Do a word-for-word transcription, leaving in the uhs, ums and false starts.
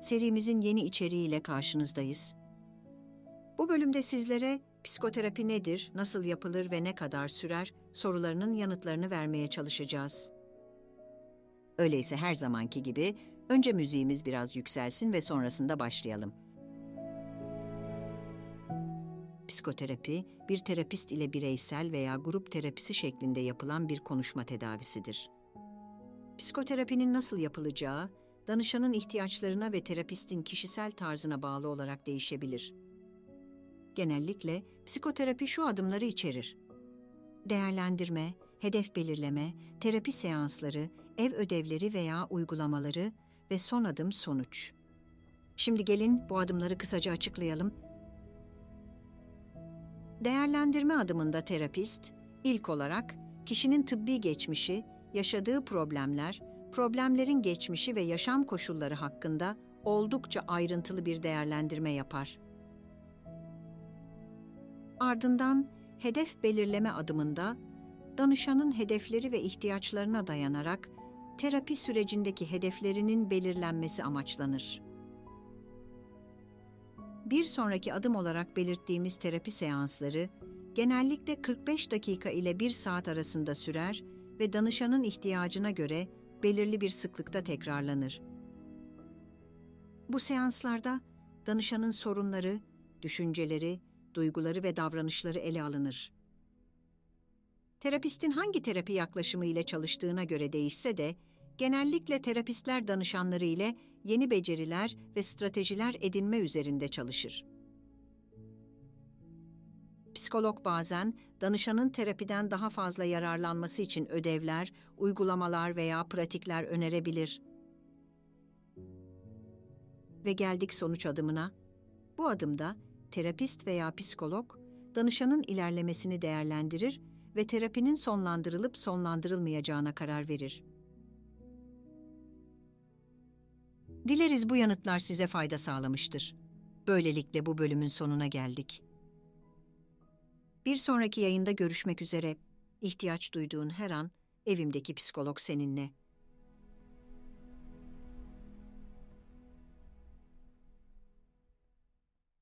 serimizin yeni içeriğiyle karşınızdayız. Bu bölümde sizlere psikoterapi nedir, nasıl yapılır ve ne kadar sürer sorularının yanıtlarını vermeye çalışacağız. Öyleyse her zamanki gibi önce müziğimiz biraz yükselsin ve sonrasında başlayalım. Psikoterapi, bir terapist ile bireysel veya grup terapisi şeklinde yapılan bir konuşma tedavisidir. Psikoterapinin nasıl yapılacağı, danışanın ihtiyaçlarına ve terapistin kişisel tarzına bağlı olarak değişebilir. Genellikle psikoterapi şu adımları içerir: değerlendirme, hedef belirleme, terapi seansları, ev ödevleri veya uygulamaları ve son adım sonuç. Şimdi gelin bu adımları kısaca açıklayalım. Değerlendirme adımında terapist, ilk olarak kişinin tıbbi geçmişi, yaşadığı problemler, problemlerin geçmişi ve yaşam koşulları hakkında oldukça ayrıntılı bir değerlendirme yapar. Ardından hedef belirleme adımında, danışanın hedefleri ve ihtiyaçlarına dayanarak terapi sürecindeki hedeflerinin belirlenmesi amaçlanır. Bir sonraki adım olarak belirttiğimiz terapi seansları genellikle kırk beş dakika ile bir saat arasında sürer ve danışanın ihtiyacına göre belirli bir sıklıkta tekrarlanır. Bu seanslarda danışanın sorunları, düşünceleri, duyguları ve davranışları ele alınır. Terapistin hangi terapi yaklaşımı ile çalıştığına göre değişse de, genellikle terapistler danışanları ile yeni beceriler ve stratejiler edinme üzerinde çalışır. Psikolog bazen danışanın terapiden daha fazla yararlanması için ödevler, uygulamalar veya pratikler önerebilir. Ve geldik sonuç adımına. Bu adımda terapist veya psikolog danışanın ilerlemesini değerlendirir ve terapinin sonlandırılıp sonlandırılmayacağına karar verir. Dileriz bu yanıtlar size fayda sağlamıştır. Böylelikle bu bölümün sonuna geldik. Bir sonraki yayında görüşmek üzere. İhtiyaç duyduğun her an Evimdeki Psikolog seninle.